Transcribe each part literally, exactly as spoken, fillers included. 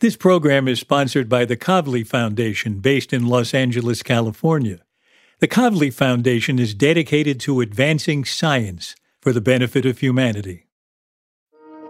This program is sponsored by the Kavli Foundation, based in Los Angeles, California. The Kavli Foundation is dedicated to advancing science for the benefit of humanity.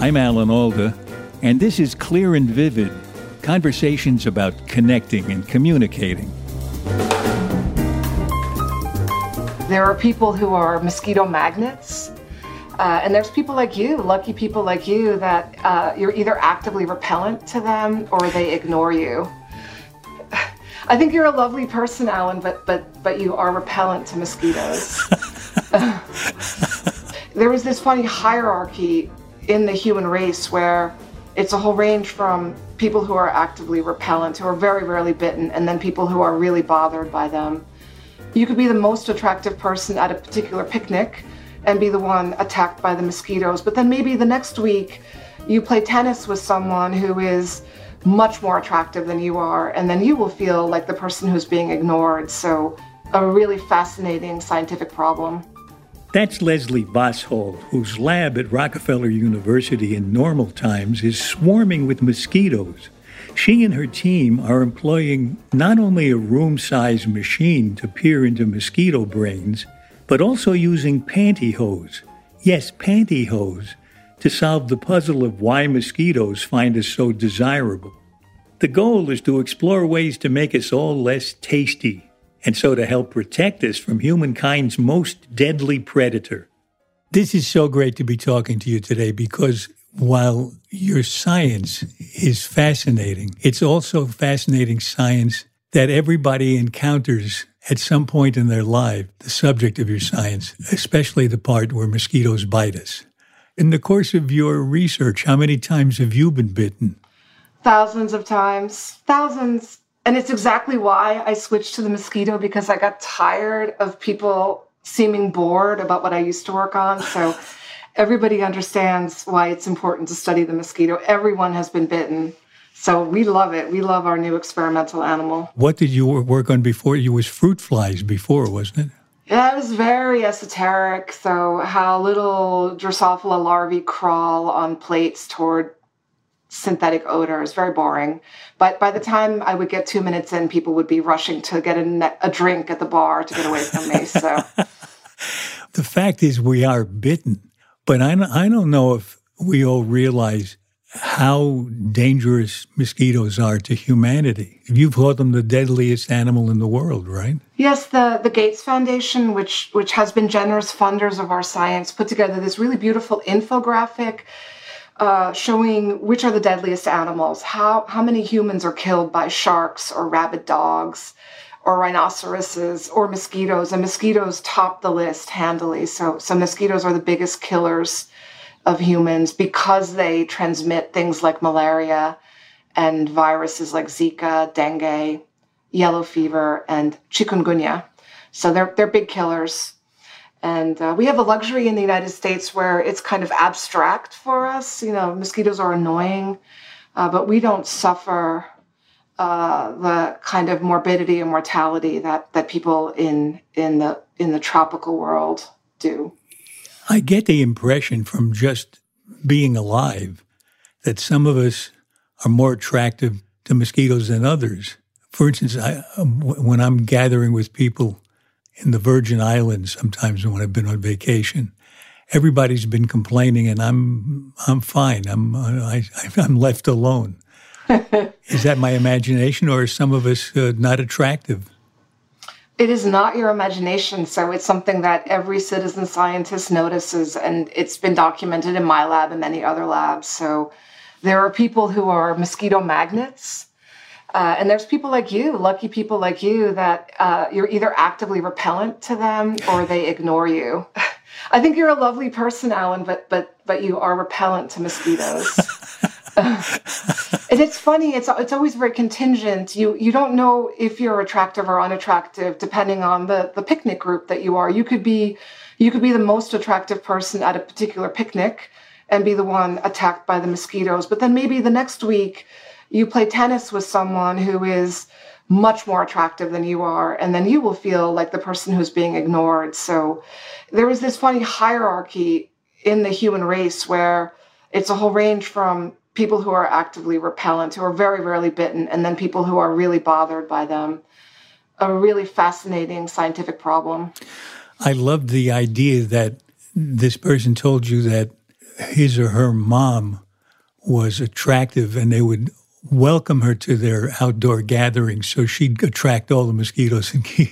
I'm Alan Alda, and this is Clear and Vivid, conversations about connecting and communicating. There are people who are mosquito magnets, uh, and there's people like you, lucky people like you, that uh, you're either actively repellent to them or they ignore you. I think you're a lovely person, Alan, but but but you are repellent to mosquitoes. There was this funny hierarchy in the human race where it's a whole range from people who are actively repellent, who are very rarely bitten, and then people who are really bothered by them. You could be the most attractive person at a particular picnic and be the one attacked by the mosquitoes, but then maybe the next week you play tennis with someone who is much more attractive than you are, and then you will feel like the person who's being ignored. So a really fascinating scientific problem. That's Leslie Vosshall, whose lab at Rockefeller University in normal times is swarming with mosquitoes. She and her team are employing not only a room-sized machine to peer into mosquito brains, but also using pantyhose, yes, pantyhose, to solve the puzzle of why mosquitoes find us so desirable. The goal is to explore ways to make us all less tasty, and so to help protect us from humankind's most deadly predator. This is so great to be talking to you today, because while your science is fascinating, it's also fascinating science that everybody encounters at some point in their life, the subject of your science, especially the part where mosquitoes bite us. In the course of your research, how many times have you been bitten? Thousands of times. Thousands. And it's exactly why I switched to the mosquito, because I got tired of people seeming bored about what I used to work on. So everybody understands why it's important to study the mosquito. Everyone has been bitten. So we love it. We love our new experimental animal. What did you work on before? It was fruit flies before, wasn't it? Yeah, it was very esoteric. So how little Drosophila larvae crawl on plates toward synthetic odor is very boring. But by the time I would get two minutes in, people would be rushing to get a, ne- a drink at the bar to get away from me. So the fact is we are bitten, but I, I don't know if we all realize how dangerous mosquitoes are to humanity. You've called them the deadliest animal in the world, right? Yes, the, the Gates Foundation, which which has been generous funders of our science, put together this really beautiful infographic Uh, showing which are the deadliest animals, how how many humans are killed by sharks or rabid dogs or rhinoceroses or mosquitoes, and mosquitoes top the list handily. So, so mosquitoes are the biggest killers of humans because they transmit things like malaria and viruses like Zika, dengue, yellow fever, and chikungunya. So they're they're big killers. And uh, we have a luxury in the United States where it's kind of abstract for us. You know, mosquitoes are annoying, uh, but we don't suffer uh, the kind of morbidity and mortality that, that people in in the in the tropical world do. I get the impression from just being alive that some of us are more attractive to mosquitoes than others. For instance, I, when I'm gathering with people in the Virgin Islands sometimes when I've been on vacation. Everybody's been complaining, and I'm I'm fine. I'm I, I'm left alone. Is that my imagination, or is some of us uh, not attractive? It is not your imagination. So it's something that every citizen scientist notices, and it's been documented in my lab and many other labs. So there are people who are mosquito magnets, uh, and there's people like you, lucky people like you, that uh, you're either actively repellent to them or they ignore you. I think you're a lovely person, Alan, but but but you are repellent to mosquitoes. And it's funny, it's it's always very contingent. You you don't know if you're attractive or unattractive depending on the, the picnic group that you are. You could be you could be the most attractive person at a particular picnic and be the one attacked by the mosquitoes. But then maybe the next week you play tennis with someone who is much more attractive than you are, and then you will feel like the person who's being ignored. So there is this funny hierarchy in the human race where it's a whole range from people who are actively repellent, who are very rarely bitten, and then people who are really bothered by them. A really fascinating scientific problem. I loved the idea that this person told you that his or her mom was attractive and they would welcome her to their outdoor gatherings so she'd attract all the mosquitoes and keep,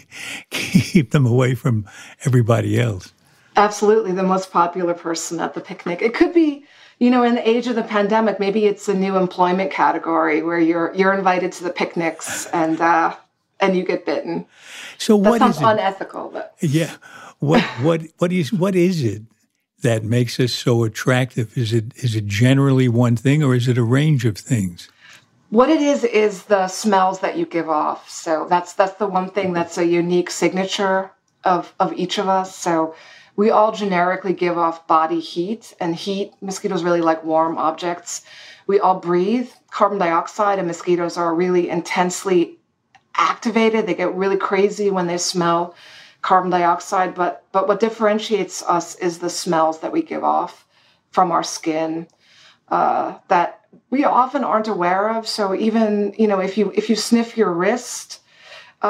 keep them away from everybody else. Absolutely, the most popular person at the picnic. It could be, you know, in the age of the pandemic, maybe it's a new employment category where you're you're invited to the picnics and uh, and you get bitten. So what that sounds is it? unethical, but yeah, what what what is what is it that makes us so attractive? Is it is it generally one thing, or is it a range of things? What it is is the smells that you give off. So that's that's the one thing that's a unique signature of of each of us. So we all generically give off body heat, and heat, mosquitoes really like warm objects. We all breathe carbon dioxide, and mosquitoes are really intensely activated. They get really crazy when they smell carbon dioxide, but but what differentiates us is the smells that we give off from our skin uh, that we often aren't aware of. So even, you know, if you if you sniff your wrist,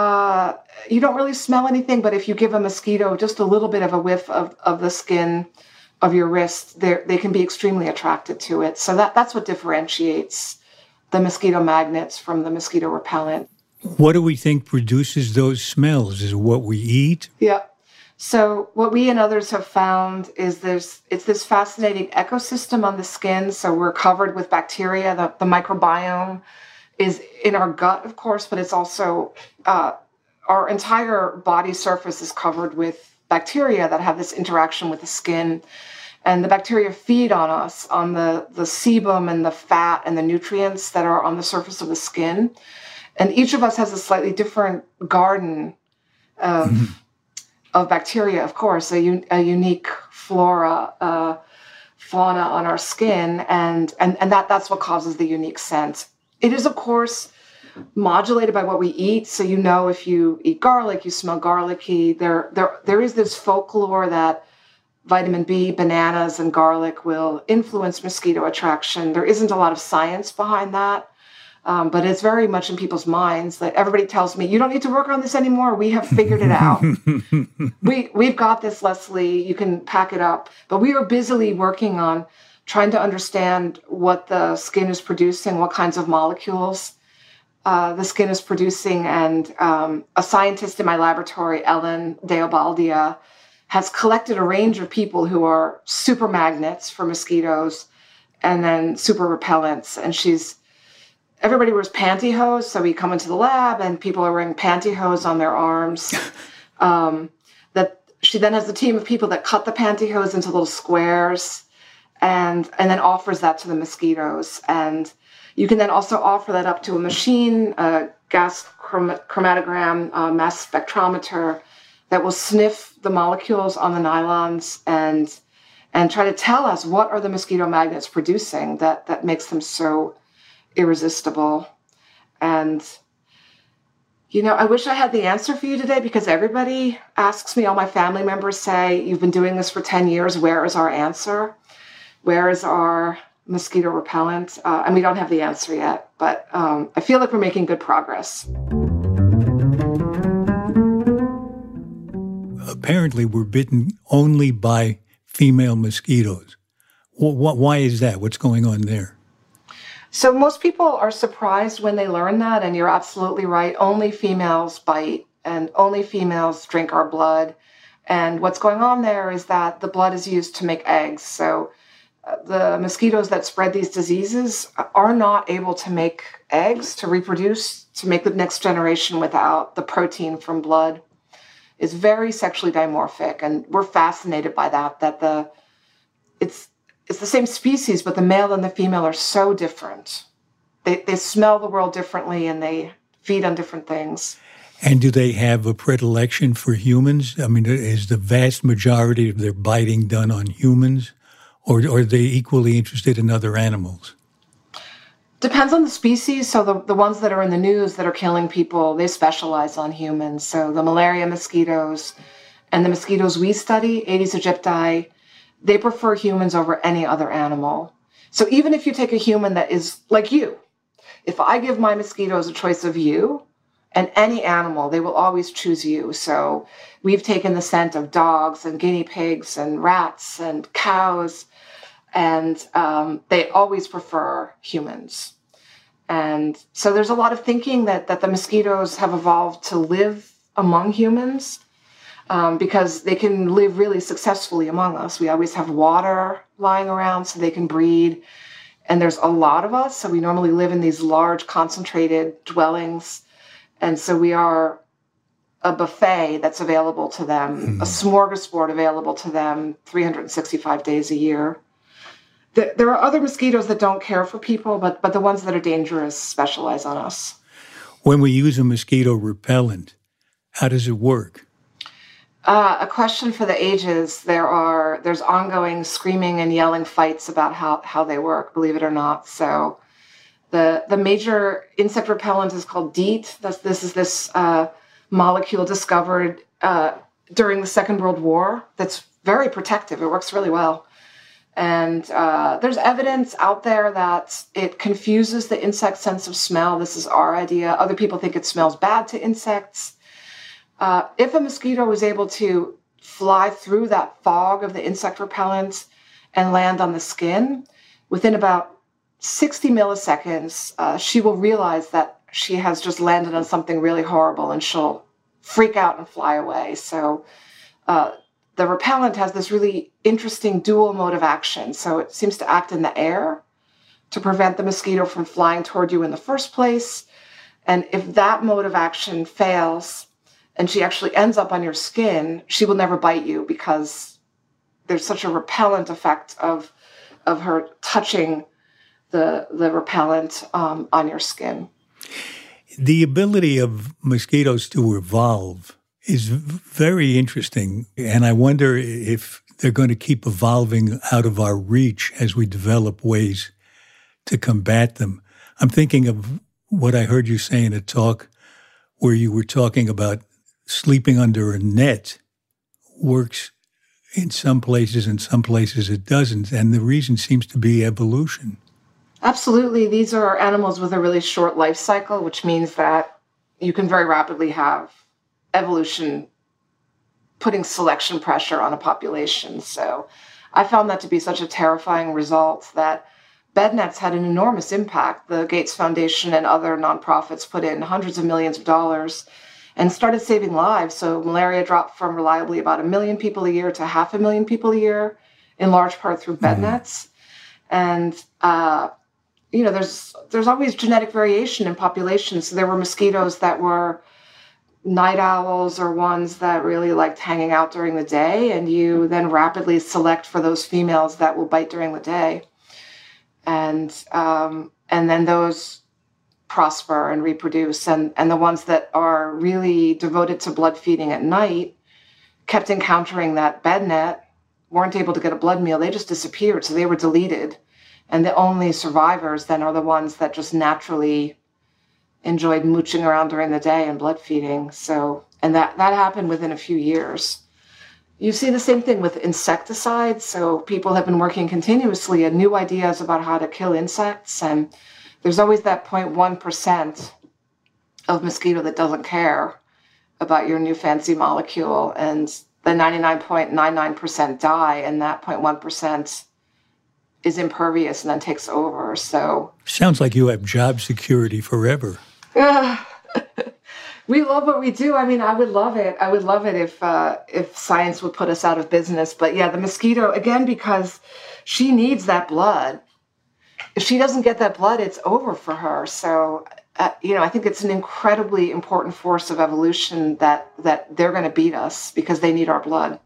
Uh, you don't really smell anything, but if you give a mosquito just a little bit of a whiff of, of the skin of your wrist, they can be extremely attracted to it. So that, that's what differentiates the mosquito magnets from the mosquito repellent. What do we think produces those smells? Is it what we eat? Yeah. So what we and others have found is there's it's this fascinating ecosystem on the skin. So we're covered with bacteria, the, the microbiome is in our gut, of course, but it's also uh, our entire body surface is covered with bacteria that have this interaction with the skin. And the bacteria feed on us, on the, the sebum and the fat and the nutrients that are on the surface of the skin. And each of us has a slightly different garden of, mm-hmm. of bacteria, of course, a, un- a unique flora, uh, fauna on our skin. And, and, and that, that's what causes the unique scent. It is, of course, modulated by what we eat. So you know, if you eat garlic, you smell garlicky. There, there, there is this folklore that vitamin B, bananas, and garlic will influence mosquito attraction. There isn't a lot of science behind that, um, but it's very much in people's minds. That everybody tells me, you don't need to work on this anymore. We have figured it out. we, we've got this, Leslie. You can pack it up. But we are busily working on trying to understand what the skin is producing, what kinds of molecules uh, the skin is producing. And um, a scientist in my laboratory, Ellen DeObaldia, has collected a range of people who are super magnets for mosquitoes and then super repellents. And she's, everybody wears pantyhose. So we come into the lab and people are wearing pantyhose on their arms. um, that she then has a team of people that cut the pantyhose into little squares and and then offers that to the mosquitoes. And you can then also offer that up to a machine, a gas chromatogram, a mass spectrometer that will sniff the molecules on the nylons and and try to tell us what are the mosquito magnets producing that, that makes them so irresistible. And, you know, I wish I had the answer for you today because everybody asks me, all my family members say, you've been doing this for ten years, where is our answer? Where is our mosquito repellent? Uh, and we don't have the answer yet, but um, I feel like we're making good progress. apparently were bitten only by female mosquitoes. What? Why is that? What's going on there? So most people are surprised when they learn that, and you're absolutely right. Only females bite, and only females drink our blood. And what's going on there is that the blood is used to make eggs. So uh, the mosquitoes that spread these diseases are not able to make eggs to reproduce, to make the next generation without the protein from blood. It's very sexually dimorphic, and we're fascinated by that, that the it's it's the same species, but the male and the female are so different. They, they smell the world differently, and they feed on different things. And do they have a predilection for humans? I mean, is the vast majority of their biting done on humans, or, or are they equally interested in other animals? Depends on the species. So the, the ones that are in the news that are killing people, they specialize on humans. So the malaria mosquitoes and the mosquitoes we study, Aedes aegypti, they prefer humans over any other animal. So even if you take a human that is like you, if I give my mosquitoes a choice of you, and any animal, they will always choose you. So we've taken the scent of dogs and guinea pigs and rats and cows, and um, they always prefer humans. And so there's a lot of thinking that, that the mosquitoes have evolved to live among humans um, because they can live really successfully among us. We always have water lying around so they can breed. And there's a lot of us, so we normally live in these large concentrated dwellings. And so we are a buffet that's available to them, mm. a smorgasbord available to them three hundred sixty-five days a year. There are other mosquitoes that don't care for people, but, but the ones that are dangerous specialize on us. When we use a mosquito repellent, how does it work? Uh, a question for the ages. There are there's ongoing screaming and yelling fights about how, how they work, believe it or not. So The, the major insect repellent is called DEET. That's, this is this uh, molecule discovered uh, during the Second World War that's very protective. It works really well. And uh, there's evidence out there that it confuses the insect sense of smell. This is our idea. Other people think it smells bad to insects. Uh, if a mosquito was able to fly through that fog of the insect repellent and land on the skin, within about sixty milliseconds, uh, she will realize that she has just landed on something really horrible, and she'll freak out and fly away. So uh, the repellent has this really interesting dual mode of action. So it seems to act in the air to prevent the mosquito from flying toward you in the first place. And if that mode of action fails and she actually ends up on your skin, she will never bite you because there's such a repellent effect of, of her touching The, the repellent um, on your skin. The ability of mosquitoes to evolve is very interesting, and I wonder if they're going to keep evolving out of our reach as we develop ways to combat them. I'm thinking of what I heard you say in a talk where you were talking about sleeping under a net works in some places, in some places it doesn't, and the reason seems to be evolution. Absolutely. These are animals with a really short life cycle, which means that you can very rapidly have evolution putting selection pressure on a population. So I found that to be such a terrifying result that bed nets had an enormous impact. The Gates Foundation and other nonprofits put in hundreds of millions of dollars and started saving lives. So malaria dropped from reliably about a million people a year to half a million people a year, in large part through bed mm-hmm. nets. And, uh, You know, there's there's always genetic variation in populations. So there were mosquitoes that were night owls or ones that really liked hanging out during the day, and you then rapidly select for those females that will bite during the day, and um, and then those prosper and reproduce, and and the ones that are really devoted to blood feeding at night kept encountering that bed net, weren't able to get a blood meal, they just disappeared, so they were deleted. And the only survivors then are the ones that just naturally enjoyed mooching around during the day and blood feeding. So, and that, that happened within a few years. You see the same thing with insecticides. So people have been working continuously on new ideas about how to kill insects. And there's always that zero point one percent of mosquito that doesn't care about your new fancy molecule. And the ninety-nine point nine nine percent die, and that zero point one percent is impervious and then takes over. So sounds like you have job security forever. We love what we do. I mean, I would love it. I would love it if uh, if science would put us out of business. But yeah, the mosquito, again, because she needs that blood. If she doesn't get that blood, it's over for her. So, uh, you know, I think it's an incredibly important force of evolution that, that they're going to beat us because they need our blood.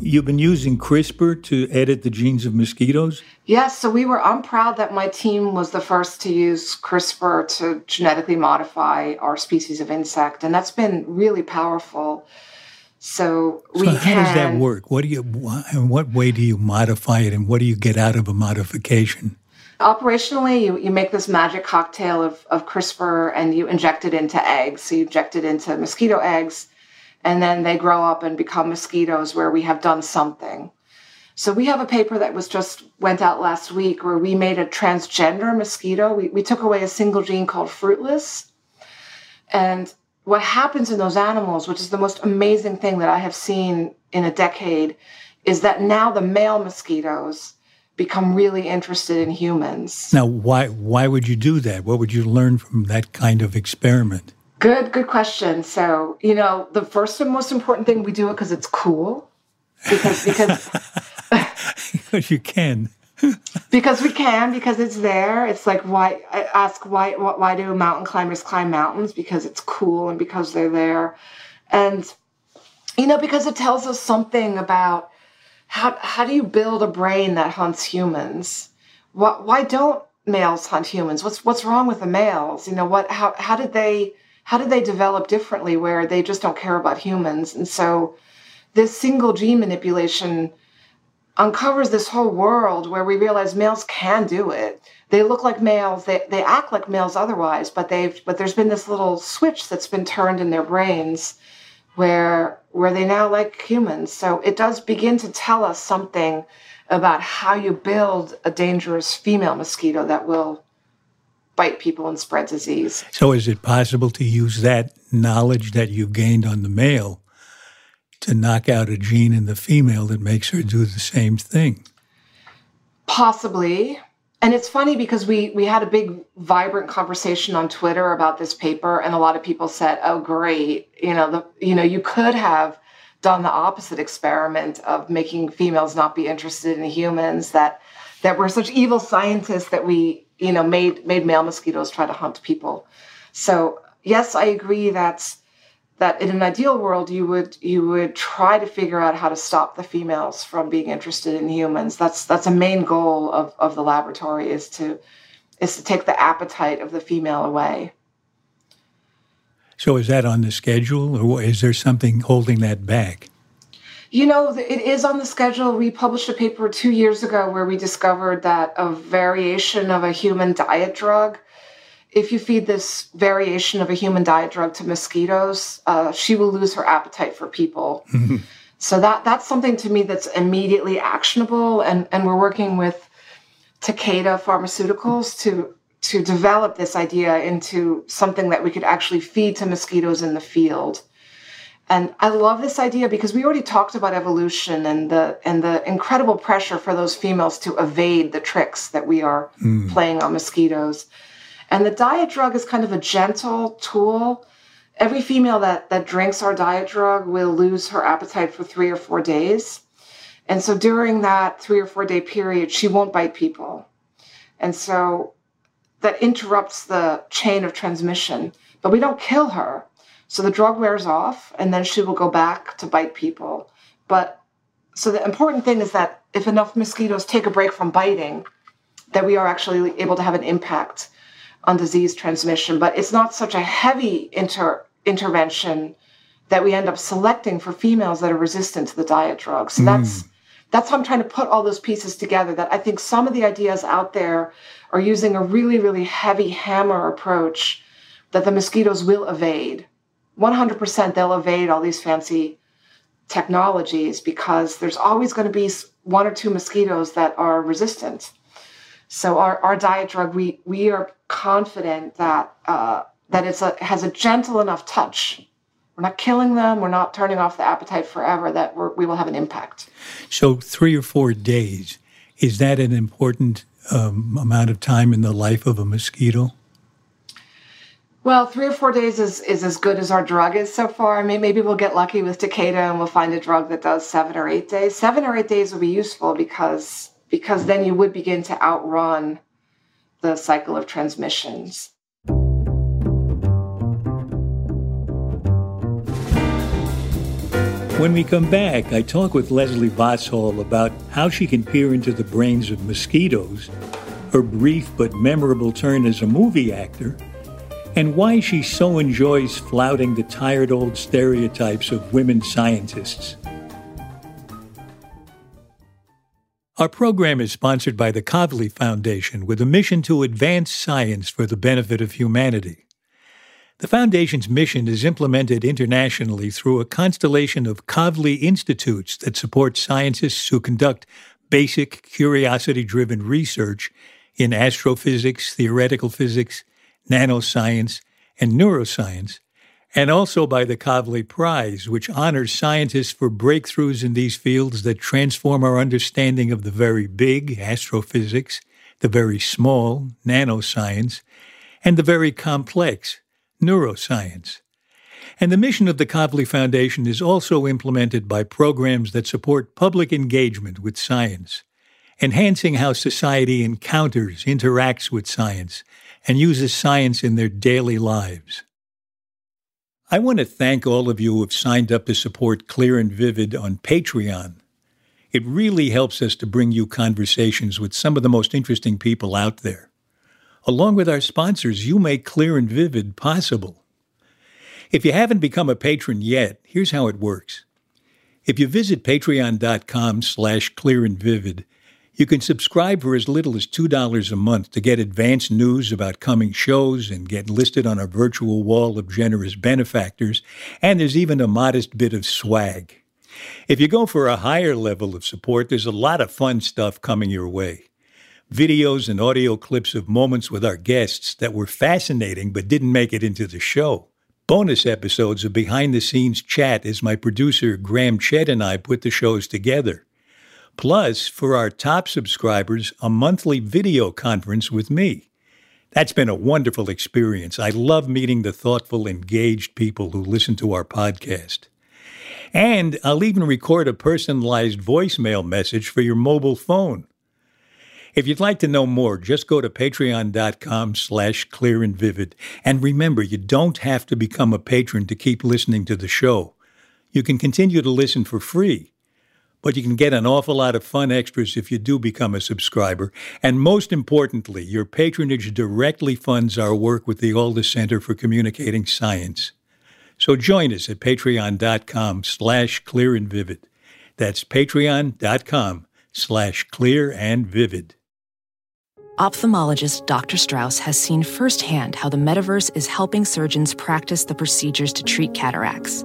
You've been using CRISPR to edit the genes of mosquitoes? Yes, so we were, I'm proud that my team was the first to use CRISPR to genetically modify our species of insect, and that's been really powerful. So we so how can, does that work? What do you, in what way do you modify it, and what do you get out of a modification? Operationally, you, you make this magic cocktail of, of CRISPR, and you inject it into eggs. So you inject it into mosquito eggs, and then they grow up and become mosquitoes where we have done something. So we have a paper that was just went out last week where we made a transgender mosquito. We, we took away a single gene called fruitless. And what happens in those animals, which is the most amazing thing that I have seen in a decade, is that now the male mosquitoes become really interested in humans. Now, why, why would you do that? What would you learn from that kind of experiment? Good, good question. So, you know, the first and most important thing, we do it because it's cool. Because because, because you can. Because we can, because it's there. It's like, why, I ask why, why do mountain climbers climb mountains? Because it's cool and because they're there. And, you know, because it tells us something about how, how do you build a brain that hunts humans? Why, why don't males hunt humans? What's, what's wrong with the males? You know, what, how, how did they... How do they develop differently where they just don't care about humans? And so this single gene manipulation uncovers this whole world where we realize males can do it. They look like males, they, they act like males otherwise, but they've but there's been this little switch that's been turned in their brains where where they now like humans. So it does begin to tell us something about how you build a dangerous female mosquito that will bite people and spread disease. So is it possible to use that knowledge that you gained on the male to knock out a gene in the female that makes her do the same thing? Possibly. And it's funny because we, we had a big, vibrant conversation on Twitter about this paper, and a lot of people said, oh, great, you know, the, you know, you could have done the opposite experiment of making females not be interested in humans, that, that we're such evil scientists that we... you know, made made male mosquitoes try to hunt people. So yes, I agree that's that in an ideal world you would you would try to figure out how to stop the females from being interested in humans. That's that's a main goal of, of the laboratory is to is to take the appetite of the female away. So is that on the schedule, or is there something holding that back? You know, it is on the schedule. We published a paper two years ago where we discovered that a variation of a human diet drug, if you feed this variation of a human diet drug to mosquitoes, uh, she will lose her appetite for people. Mm-hmm. So that that's something to me that's immediately actionable. And, and we're working with Takeda Pharmaceuticals to, to develop this idea into something that we could actually feed to mosquitoes in the field. And I love this idea because we already talked about evolution and the and the incredible pressure for those females to evade the tricks that we are mm. playing on mosquitoes. And the diet drug is kind of a gentle tool. Every female that, that drinks our diet drug will lose her appetite for three or four days. And so during that three or four day period, she won't bite people. And so that interrupts the chain of transmission, but we don't kill her. So the drug wears off, and then she will go back to bite people. But so the important thing is that if enough mosquitoes take a break from biting, that we are actually able to have an impact on disease transmission. But it's not such a heavy inter- intervention that we end up selecting for females that are resistant to the diet drug. So mm. that's that's how I'm trying to put all those pieces together, that I think some of the ideas out there are using a really, really heavy hammer approach that the mosquitoes will evade. one hundred percent they'll evade all these fancy technologies because there's always going to be one or two mosquitoes that are resistant. So our, our diet drug, we we are confident that uh, that it's a, has a gentle enough touch we're not killing them, we're not turning off the appetite forever, that we're, we will have an impact. So three or four days, is that an important um, amount of time in the life of a mosquito? Well, three or four days is, is as good as our drug is so far. I mean, maybe we'll get lucky with Takeda and we'll find a drug that does seven or eight days. Seven or eight days will be useful because, because then you would begin to outrun the cycle of transmissions. When we come back, I talk with Leslie Vosshall about how she can peer into the brains of mosquitoes, her brief but memorable turn as a movie actor, and why she so enjoys flouting the tired old stereotypes of women scientists. Our program is sponsored by the Kavli Foundation with a mission to advance science for the benefit of humanity. The Foundation's mission is implemented internationally through a constellation of Kavli institutes that support scientists who conduct basic, curiosity-driven research in astrophysics, theoretical physics, nanoscience, and neuroscience, and also by the Kavli Prize, which honors scientists for breakthroughs in these fields that transform our understanding of the very big, astrophysics, the very small, nanoscience, and the very complex, neuroscience. And the mission of the Kavli Foundation is also implemented by programs that support public engagement with science, enhancing how society encounters, interacts with science, and uses science in their daily lives. I want to thank all of you who have signed up to support Clear and Vivid on Patreon. It really helps us to bring you conversations with some of the most interesting people out there. Along with our sponsors, you make Clear and Vivid possible. If you haven't become a patron yet, here's how it works. If you visit patreon.com slash clear and vivid, you can subscribe for as little as two dollars a month to get advance news about coming shows and get listed on our virtual wall of generous benefactors, and there's even a modest bit of swag. If you go for a higher level of support, there's a lot of fun stuff coming your way. Videos and audio clips of moments with our guests that were fascinating but didn't make it into the show. Bonus episodes of behind-the-scenes chat as my producer Graham Chet and I put the shows together. Plus, for our top subscribers, a monthly video conference with me. That's been a wonderful experience. I love meeting the thoughtful, engaged people who listen to our podcast. And I'll even record a personalized voicemail message for your mobile phone. If you'd like to know more, just go to patreon.com slash clear and vivid. And remember, you don't have to become a patron to keep listening to the show. You can continue to listen for free. But you can get an awful lot of fun extras if you do become a subscriber. And most importantly, your patronage directly funds our work with the Alda Center for Communicating Science. So join us at patreon.com slash clear and vivid. That's patreon.com slash clear and vivid. Ophthalmologist Doctor Strauss has seen firsthand how the metaverse is helping surgeons practice the procedures to treat cataracts.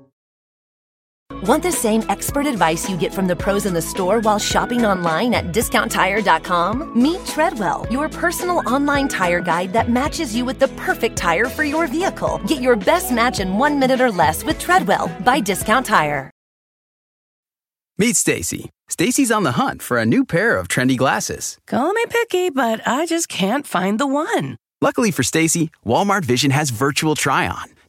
Want the same expert advice you get from the pros in the store while shopping online at discount tire dot com? Meet Treadwell, your personal online tire guide that matches you with the perfect tire for your vehicle. Get your best match in one minute or less with Treadwell by Discount Tire. Meet Stacy. Stacy's on the hunt for a new pair of trendy glasses. Call me picky, but I just can't find the one. Luckily for Stacy, Walmart Vision has virtual try-on.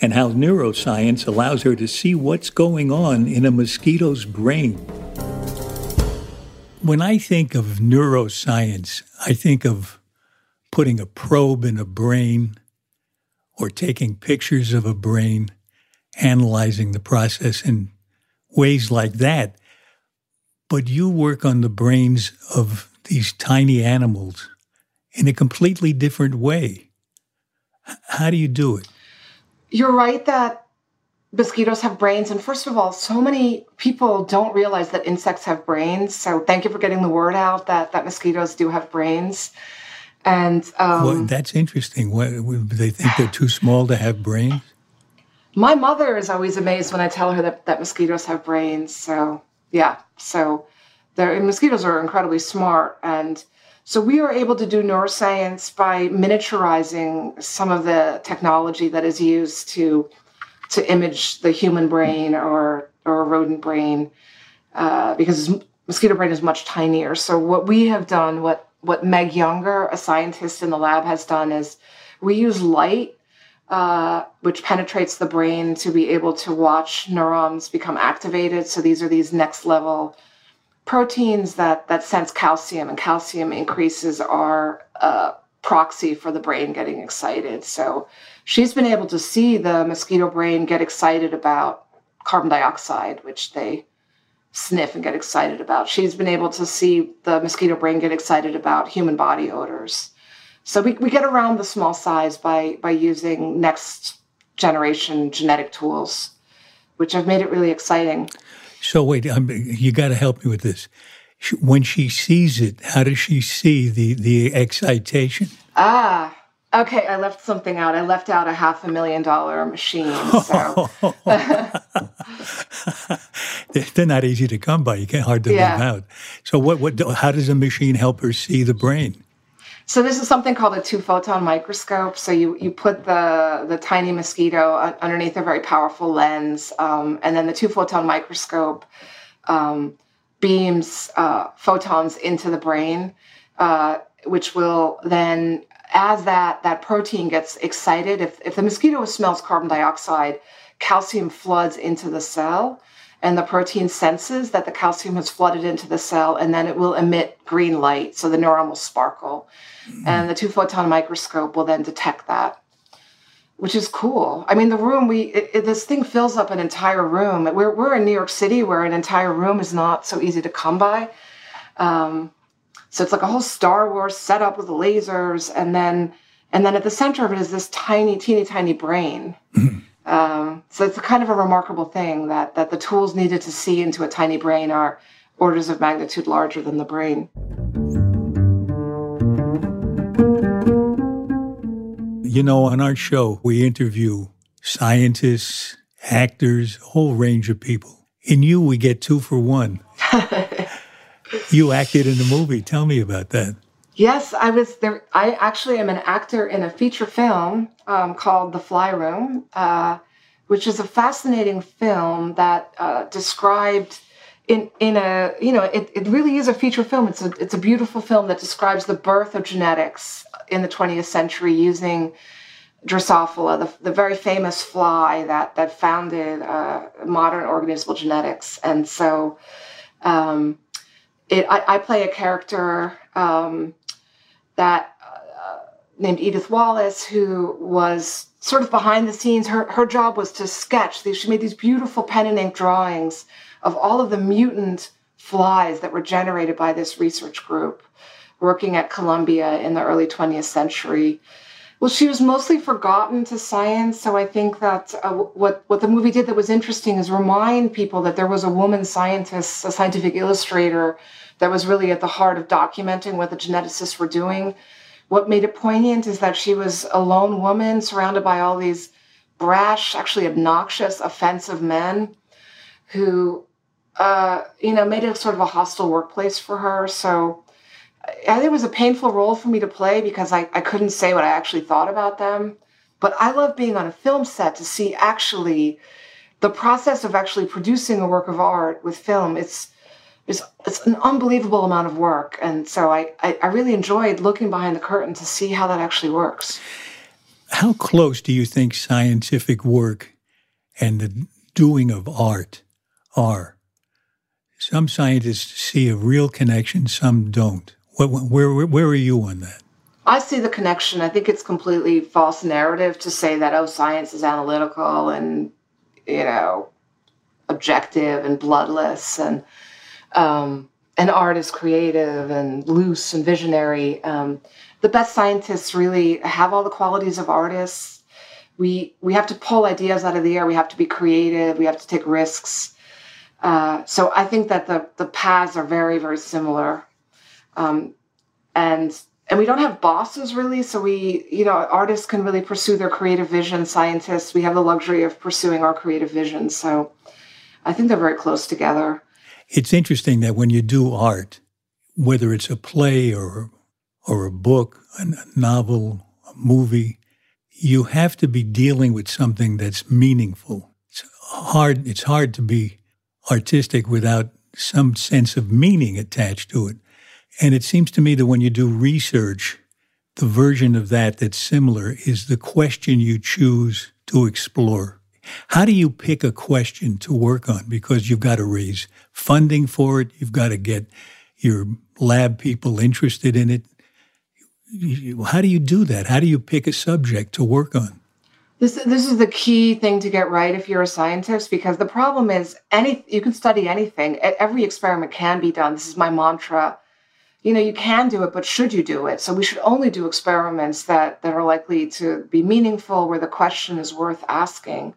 and how neuroscience allows her to see what's going on in a mosquito's brain. When I think of neuroscience, I think of putting a probe in a brain, or taking pictures of a brain, analyzing the process in ways like that. But you work on the brains of these tiny animals in a completely different way. How do you do it? You're right that mosquitoes have brains. And first of all, so many people don't realize that insects have brains. So thank you for getting the word out that, that mosquitoes do have brains. And um, well, that's interesting. What, they think they're too small to have brains? My mother is always amazed when I tell her that, that mosquitoes have brains. So, yeah. So they're, mosquitoes are incredibly smart. And so we are able to do neuroscience by miniaturizing some of the technology that is used to to image the human brain or, or a rodent brain, uh, because mosquito brain is much tinier. So what we have done, what, what Meg Younger, a scientist in the lab, has done is we use light, uh, which penetrates the brain, to be able to watch neurons become activated. So these are these next level proteins that, that sense calcium, and calcium increases our uh, proxy for the brain getting excited. So she's been able to see the mosquito brain get excited about carbon dioxide, which they sniff and get excited about. She's been able to see the mosquito brain get excited about human body odors. So we, we get around the small size by, by using next generation genetic tools, which have made it really exciting. So wait, I'm, you got to help me with this. When she sees it, how does she see the, the excitation? Ah, okay. I left something out. I left out a half a million dollar machine. So. They're not easy to come by. You can't hard to yeah. leave out. So what, what, how does a machine help her see the brain? So this is something called a two-photon microscope. So you, you put the, the tiny mosquito underneath a very powerful lens, um, and then the two-photon microscope um, beams uh, photons into the brain, uh, which will then, as that, that protein gets excited, if, if the mosquito smells carbon dioxide, calcium floods into the cell, and the protein senses that the calcium has flooded into the cell, and then it will emit green light, so the neuron will sparkle. Mm-hmm. And the two-photon microscope will then detect that, which is cool. I mean, the room, we it, it, this thing fills up an entire room. We're, we're in New York City, where an entire room is not so easy to come by. Um, so it's like a whole Star Wars setup with lasers, and then and then at the center of it is this tiny, teeny, tiny brain. um, so it's a kind of a remarkable thing that, that the tools needed to see into a tiny brain are orders of magnitude larger than the brain. You know, on our show, we interview scientists, actors, a whole range of people. In you, we get two for one. You acted in the movie. Tell me about that. Yes, I was there. I actually am an actor in a feature film um, called The Fly Room, uh, which is a fascinating film that uh, described in in a you know it, it really is a feature film. It's a it's a beautiful film that describes the birth of genetics in the twentieth century using Drosophila, the, the very famous fly that that founded uh, modern organismal genetics, and so. Um, It, I, I play a character um, that uh, named Edith Wallace, who was sort of behind the scenes. Her her job was to sketch. She made these beautiful pen and ink drawings of all of the mutant flies that were generated by this research group working at Columbia in the early twentieth century. Well, she was mostly forgotten to science, so I think that uh, what, what the movie did that was interesting is remind people that there was a woman scientist, a scientific illustrator, that was really at the heart of documenting what the geneticists were doing. What made it poignant is that she was a lone woman surrounded by all these brash, actually obnoxious, offensive men who, uh, you know, made it sort of a hostile workplace for her, so... I think it was a painful role for me to play because I, I couldn't say what I actually thought about them. But I love being on a film set to see actually the process of actually producing a work of art with film. It's it's, it's an unbelievable amount of work. And so I, I, I really enjoyed looking behind the curtain to see how that actually works. How close do you think scientific work and the doing of art are? Some scientists see a real connection, some don't. Where, where, where are you on that? I see the connection. I think it's completely false narrative to say that, oh, science is analytical and, you know, objective and bloodless, and um, and art is creative and loose and visionary. Um, the best scientists really have all the qualities of artists. We, we have to pull ideas out of the air. We have to be creative. We have to take risks. Uh, so I think that the, the paths are very, very similar. Um, and and we don't have bosses really, so we, you know, artists can really pursue their creative vision. Scientists, we have the luxury of pursuing our creative vision. So I think they're very close together. It's interesting that when you do art, whether it's a play or or a book, a novel, a movie, you have to be dealing with something that's meaningful. It's hard, it's hard to be artistic without some sense of meaning attached to it. And it seems to me that when you do research, the version of that that's similar is the question you choose to explore. How do you pick a question to work on? Because you've got to raise funding for it. You've got to get your lab people interested in it. How do you do that? How do you pick a subject to work on? This, this is the key thing to get right if you're a scientist, because the problem is any you can study anything. Every experiment can be done. This is my mantra. You know, you can do it, but should you do it? So we should only do experiments that, that are likely to be meaningful, where the question is worth asking.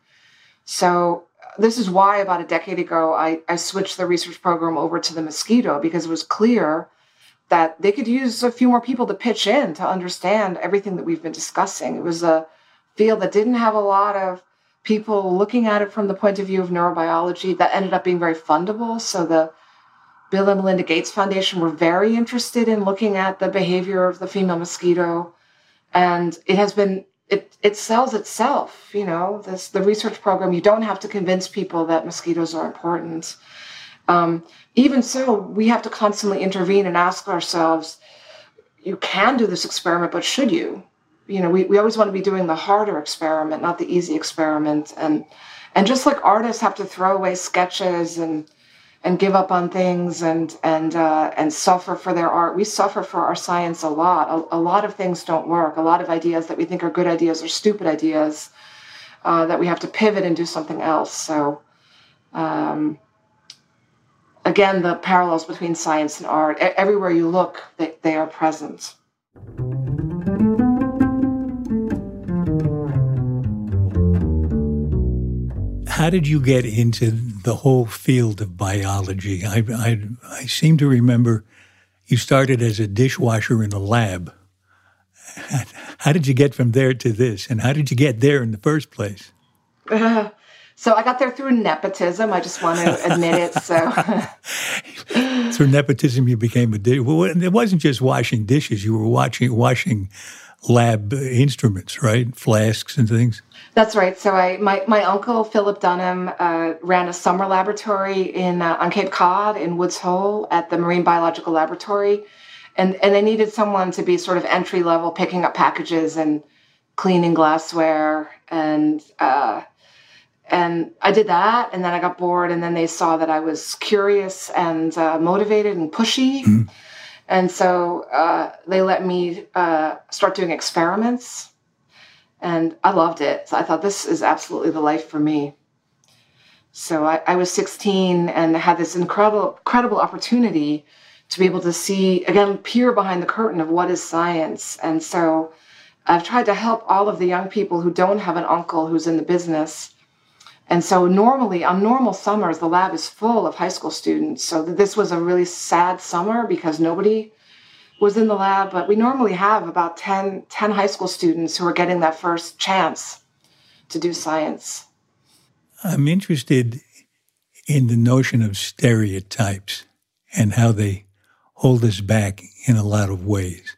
So this is why about a decade ago, I, I switched the research program over to the mosquito, because it was clear that they could use a few more people to pitch in to understand everything that we've been discussing. It was a field that didn't have a lot of people looking at it from the point of view of neurobiology that ended up being very fundable. So the Bill and Melinda Gates Foundation were very interested in looking at the behavior of the female mosquito, and it has been, it it sells itself, you know, this, the research program. You don't have to convince people that mosquitoes are important. Um, even so, we have to constantly intervene and ask ourselves, you can do this experiment, but should you? You know, we, we always want to be doing the harder experiment, not the easy experiment. And, and just like artists have to throw away sketches and and give up on things and and uh, and suffer for their art. We suffer for our science a lot. A, a lot of things don't work. A lot of ideas that we think are good ideas are stupid ideas uh, that we have to pivot and do something else. So, um, again, the parallels between science and art, everywhere you look, they, they are present. How did you get into the whole field of biology? I, I, I seem to remember you started as a dishwasher in a lab. How did you get from there to this? And how did you get there in the first place? Uh, so I got there through nepotism. I just want to admit it. So through nepotism, you became a dish. Well, it wasn't just washing dishes. You were watching, washing lab instruments, right? Flasks and things. That's right. So I, my, my uncle, Philip Dunham, uh, ran a summer laboratory in uh, on Cape Cod in Woods Hole at the Marine Biological Laboratory. And, and they needed someone to be sort of entry-level, picking up packages and cleaning glassware. And uh, and I did that, and then I got bored, and then they saw that I was curious and uh, motivated and pushy. Mm-hmm. And so uh, they let me uh, start doing experiments. And I loved it. So I thought, this is absolutely the life for me. So I, I was sixteen and had this incredible, incredible opportunity to be able to see, again, peer behind the curtain of what is science. And so I've tried to help all of the young people who don't have an uncle who's in the business. And so normally, on normal summers, the lab is full of high school students. So this was a really sad summer because nobody was in the lab, but we normally have about ten, ten high school students who are getting that first chance to do science. I'm interested in the notion of stereotypes and how they hold us back in a lot of ways.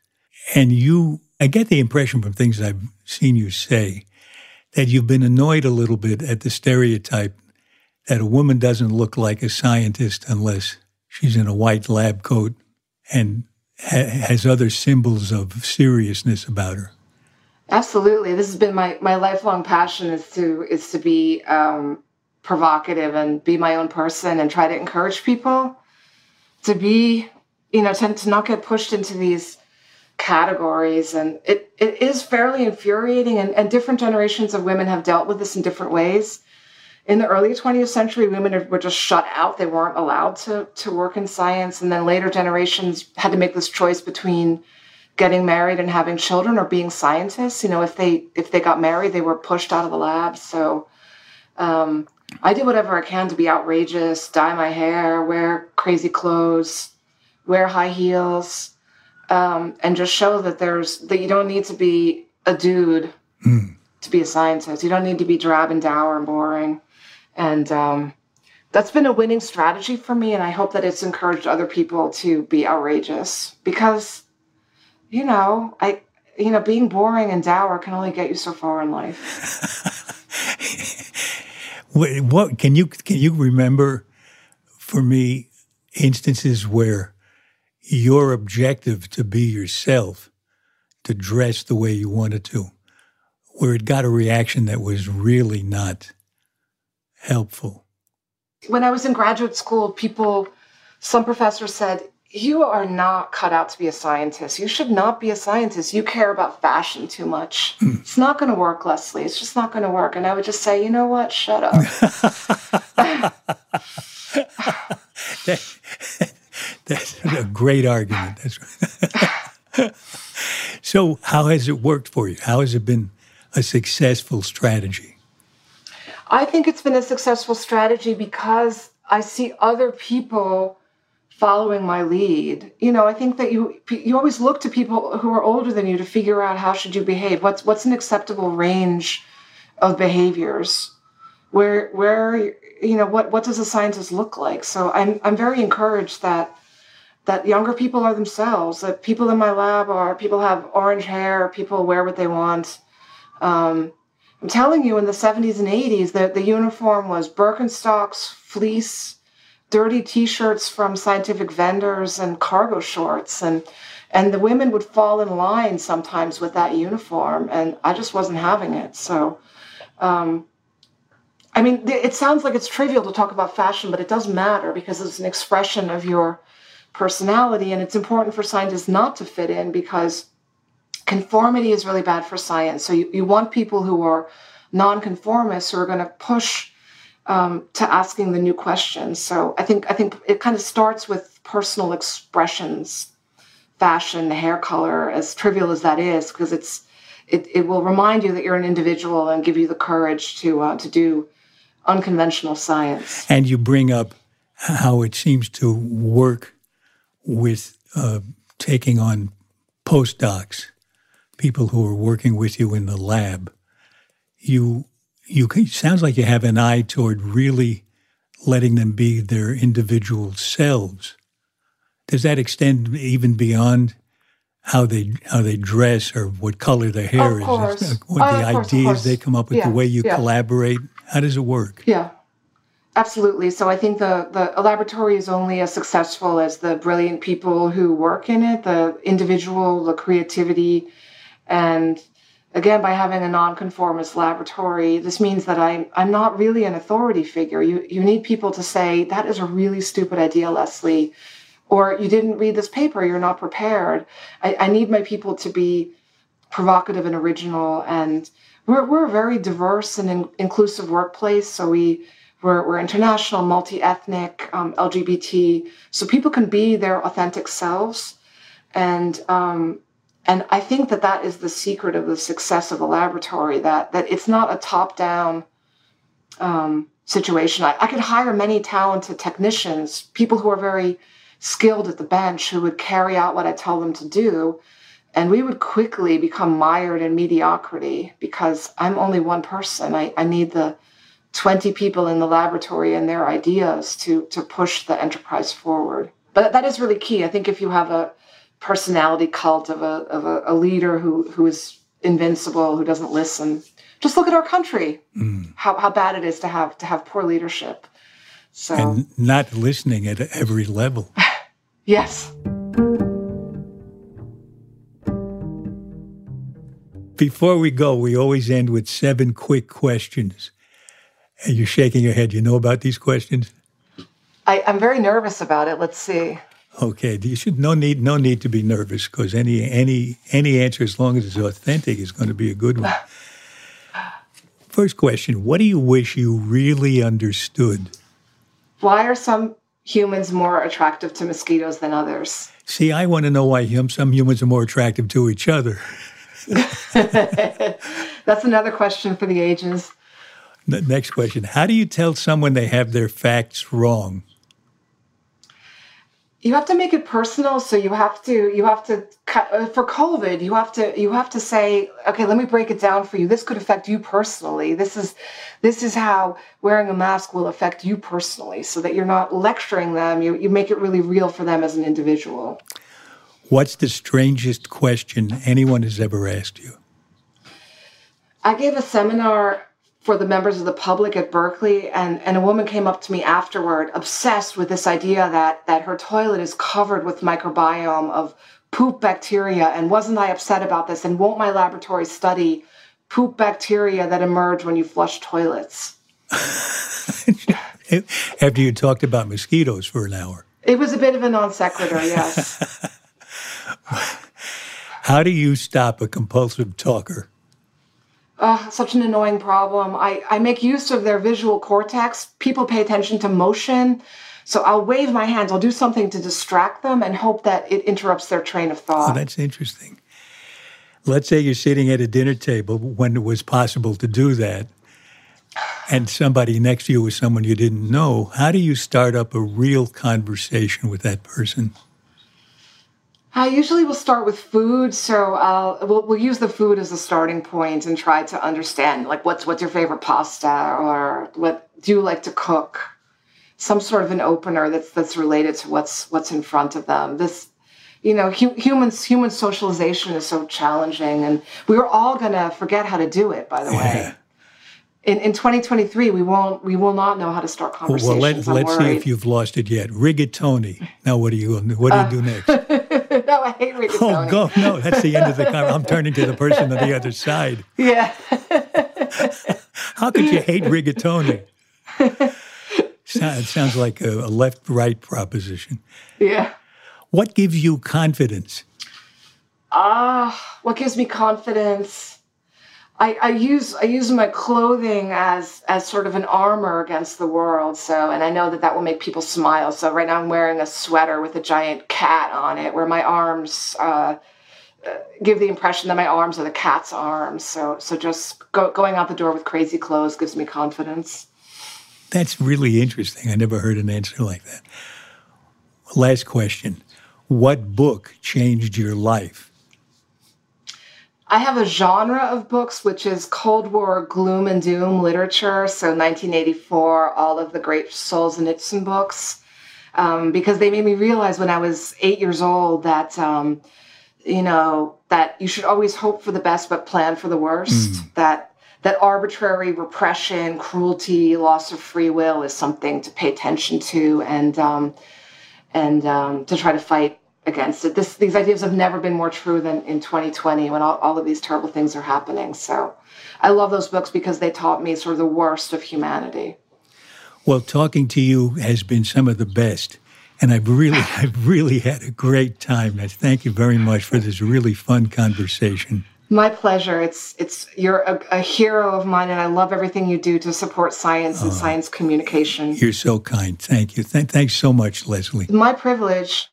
And you, I get the impression from things I've seen you say that you've been annoyed a little bit at the stereotype that a woman doesn't look like a scientist unless she's in a white lab coat and has other symbols of seriousness about her. Absolutely. This has been my, my lifelong passion is to is to be um, provocative and be my own person and try to encourage people to be, you know, to, to not get pushed into these categories. And it, it is fairly infuriating. And, and different generations of women have dealt with this in different ways. In the early twentieth century, women were just shut out. They weren't allowed to, to work in science. And then later generations had to make this choice between getting married and having children or being scientists. You know, if they if they got married, they were pushed out of the lab. So um, I do whatever I can to be outrageous, dye my hair, wear crazy clothes, wear high heels, um, and just show that there's that you don't need to be a dude mm. to be a scientist. You don't need to be drab and dour and boring. And um, that's been a winning strategy for me, and I hope that it's encouraged other people to be outrageous, because you know, I, you know, being boring and dour can only get you so far in life. Wait, what can you can you remember for me instances where your objective to be yourself, to dress the way you wanted to, where it got a reaction that was really not helpful? When I was in graduate school, people, some professors said, "You are not cut out to be a scientist. You should not be a scientist. You care about fashion too much. Mm. It's not going to work, Leslie. It's just not going to work." And I would just say, you know what? Shut up. that, that's a great argument. That's So how has it worked for you? How has it been a successful strategy? I think it's been a successful strategy because I see other people following my lead. You know, I think that you you always look to people who are older than you to figure out how should you behave. What's what's an acceptable range of behaviors? Where where you know what what does a scientist look like? So I'm I'm very encouraged that that younger people are themselves. That people in my lab are people have orange hair. People wear what they want. Um, I'm telling you, in the seventies and eighties, the the uniform was Birkenstocks, fleece, dirty T-shirts from scientific vendors and cargo shorts. And, and the women would fall in line sometimes with that uniform. And I just wasn't having it. So, um, I mean, it sounds like it's trivial to talk about fashion, but it does matter because it's an expression of your personality. And it's important for scientists not to fit in because conformity is really bad for science. So you, you want people who are nonconformists who are going to push Um, to asking the new questions. So I think I think it kind of starts with personal expressions, fashion, hair color, as trivial as that is, because it's it, it will remind you that you're an individual and give you the courage to uh, to do unconventional science. And you bring up how it seems to work with uh, taking on postdocs, people who are working with you in the lab. You. You it sounds like you have an eye toward really letting them be their individual selves. Does that extend even beyond how they how they dress or what color their hair is? Of course. What the ideas they come up with, the way you collaborate? How does it work? Yeah, absolutely. So I think the, the laboratory is only as successful as the brilliant people who work in it, the individual, the creativity, and again, by having a nonconformist laboratory, this means that I'm, I'm not really an authority figure. You, you need people to say, that is a really stupid idea, Leslie, or you didn't read this paper, you're not prepared. I, I need my people to be provocative and original. And we're, we're a very diverse and in, inclusive workplace. So we, we're, we're international, multi-ethnic, um, L G B T. So people can be their authentic selves. And um And I think that that is the secret of the success of the laboratory, that that it's not a top-down um, situation. I, I could hire many talented technicians, people who are very skilled at the bench, who would carry out what I tell them to do, and we would quickly become mired in mediocrity because I'm only one person. I, I need the twenty people in the laboratory and their ideas to, to push the enterprise forward. But that is really key. I think if you have a personality cult of a of a, a leader who, who is invincible, who doesn't listen. Just look at our country, mm. how how bad it is to have to have poor leadership. So and not listening at every level. Yes. Before we go, we always end with seven quick questions. And you're shaking your head. You know about these questions? I, I'm very nervous about it. Let's see. Okay, you should no need no need to be nervous because any any any answer, as long as it's authentic, is going to be a good one. First question: what do you wish you really understood? Why are some humans more attractive to mosquitoes than others? See, I want to know why him, some humans are more attractive to each other. That's another question for the ages. The next question: how do you tell someone they have their facts wrong? You have to make it personal, so you have to you have to for COVID, you have to you have to say, okay, let me break it down for you. This could affect you personally. This is this is how wearing a mask will affect you personally, so that you're not lecturing them. You you make it really real for them as an individual. What's the strangest question anyone has ever asked you? I gave a seminar for the members of the public at Berkeley, and, and a woman came up to me afterward, obsessed with this idea that, that her toilet is covered with microbiome of poop bacteria, and wasn't I upset about this, and won't my laboratory study poop bacteria that emerge when you flush toilets? After you talked about mosquitoes for an hour. It was a bit of a non sequitur, yes. How do you stop a compulsive talker? Uh, such an annoying problem. I, I make use of their visual cortex. People pay attention to motion. So I'll wave my hands. I'll do something to distract them and hope that it interrupts their train of thought. Oh, that's interesting. Let's say you're sitting at a dinner table when it was possible to do that, and somebody next to you was someone you didn't know. How do you start up a real conversation with that person? I usually will start with food, so I'll, we'll, we'll use the food as a starting point and try to understand, like, what's what's your favorite pasta, or what do you like to cook? Some sort of an opener that's that's related to what's what's in front of them. This, you know, hu- humans human socialization is so challenging, and we're all gonna forget how to do it. By the yeah. way, in in twenty twenty-three, we won't we will not know how to start conversations. Well, let, I'm let's worried. see if you've lost it yet. Rigatoni. Now, what do you what do you uh, do next? No, I hate reading. Oh, go. No, that's the end of the conversation. I'm turning to the person on the other side. Yeah. How could you hate rigatoni? So, it sounds like a, a left-right proposition. Yeah. What gives you confidence? Ah, uh, what gives me confidence? I, I use I use my clothing as as sort of an armor against the world. So, and I know that that will make people smile. So right now I'm wearing a sweater with a giant cat on it, where my arms uh, give the impression that my arms are the cat's arms. So, so just go, going out the door with crazy clothes gives me confidence. That's really interesting. I never heard an answer like that. Last question: what book changed your life? I have a genre of books, which is Cold War gloom and doom literature. So nineteen eighty-four, all of the great Solzhenitsyn books, um, because they made me realize when I was eight years old that, um, you know, that you should always hope for the best but plan for the worst, mm. that that arbitrary repression, cruelty, loss of free will is something to pay attention to and um, and um, to try to fight against it. This, these ideas have never been more true than in twenty twenty when all, all of these terrible things are happening. So I love those books because they taught me sort of the worst of humanity. Well, talking to you has been some of the best. And I've really, I've really had a great time. I thank you very much for this really fun conversation. My pleasure. It's, it's, you're a, a hero of mine, and I love everything you do to support science and oh, science communication. You're so kind. Thank you. Th- thanks so much, Leslie. My privilege.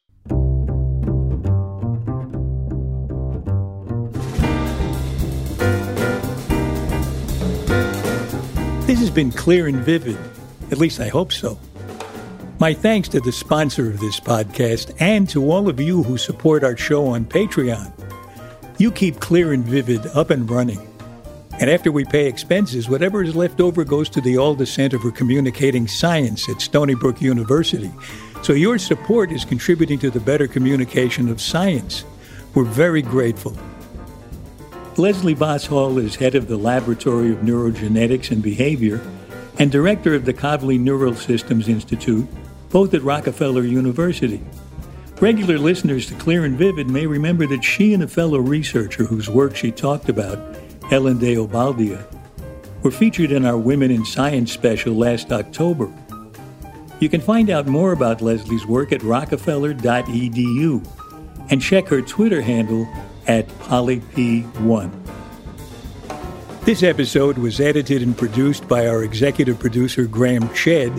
This has been clear and vivid, at least I hope so. My thanks to the sponsor of this podcast and to all of you who support our show on Patreon. You keep Clear and Vivid up and running. And after we pay expenses, whatever is left over goes to the Alda Center for Communicating Science at Stony Brook University. So your support is contributing to the better communication of science. We're very grateful. Leslie Vosshall is head of the Laboratory of Neurogenetics and Behavior and director of the Kavli Neural Systems Institute, both at Rockefeller University. Regular listeners to Clear and Vivid may remember that she and a fellow researcher whose work she talked about, Ellen DeObaldia, were featured in our Women in Science special last October. You can find out more about Leslie's work at rockefeller dot e d u and check her Twitter handle at polyp one. This episode was edited and produced by our executive producer, Graham Chedd,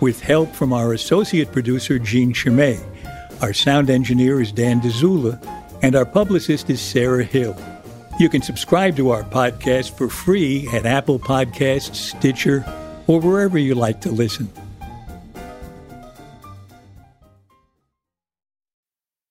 with help from our associate producer, Jean Chimay. Our sound engineer is Dan DeZula, and our publicist is Sarah Hill. You can subscribe to our podcast for free at Apple Podcasts, Stitcher, or wherever you like to listen.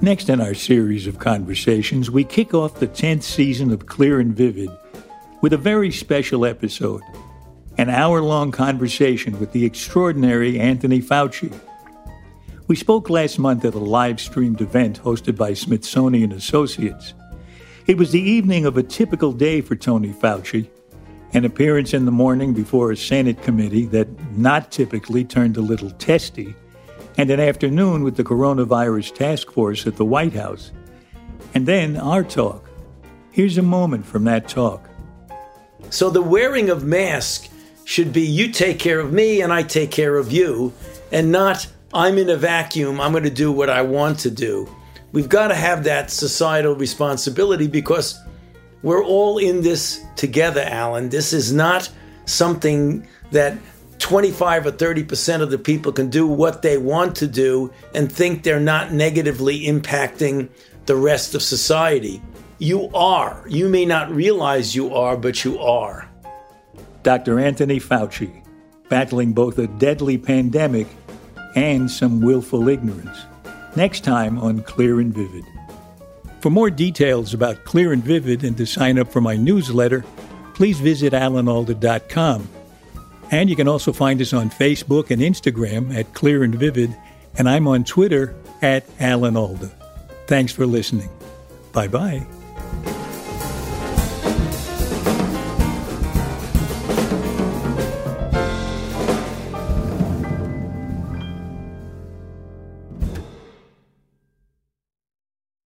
Next in our series of conversations, we kick off the tenth season of Clear and Vivid with a very special episode, an hour-long conversation with the extraordinary Anthony Fauci. We spoke last month at a live-streamed event hosted by Smithsonian Associates. It was the evening of a typical day for Tony Fauci, an appearance in the morning before a Senate committee that not typically turned a little testy, and an afternoon with the Coronavirus Task Force at the White House. And then our talk. Here's a moment from that talk. So the wearing of masks should be you take care of me and I take care of you, and not I'm in a vacuum, I'm going to do what I want to do. We've got to have that societal responsibility because we're all in this together, Alan. This is not something that twenty-five or thirty percent of the people can do what they want to do and think they're not negatively impacting the rest of society. You are. You may not realize you are, but you are. Doctor Anthony Fauci, battling both a deadly pandemic and some willful ignorance. Next time on Clear and Vivid. For more details about Clear and Vivid and to sign up for my newsletter, please visit alan alda dot com. And you can also find us on Facebook and Instagram at Clear and Vivid, and I'm on Twitter at Alan Alda. Thanks for listening. Bye-bye.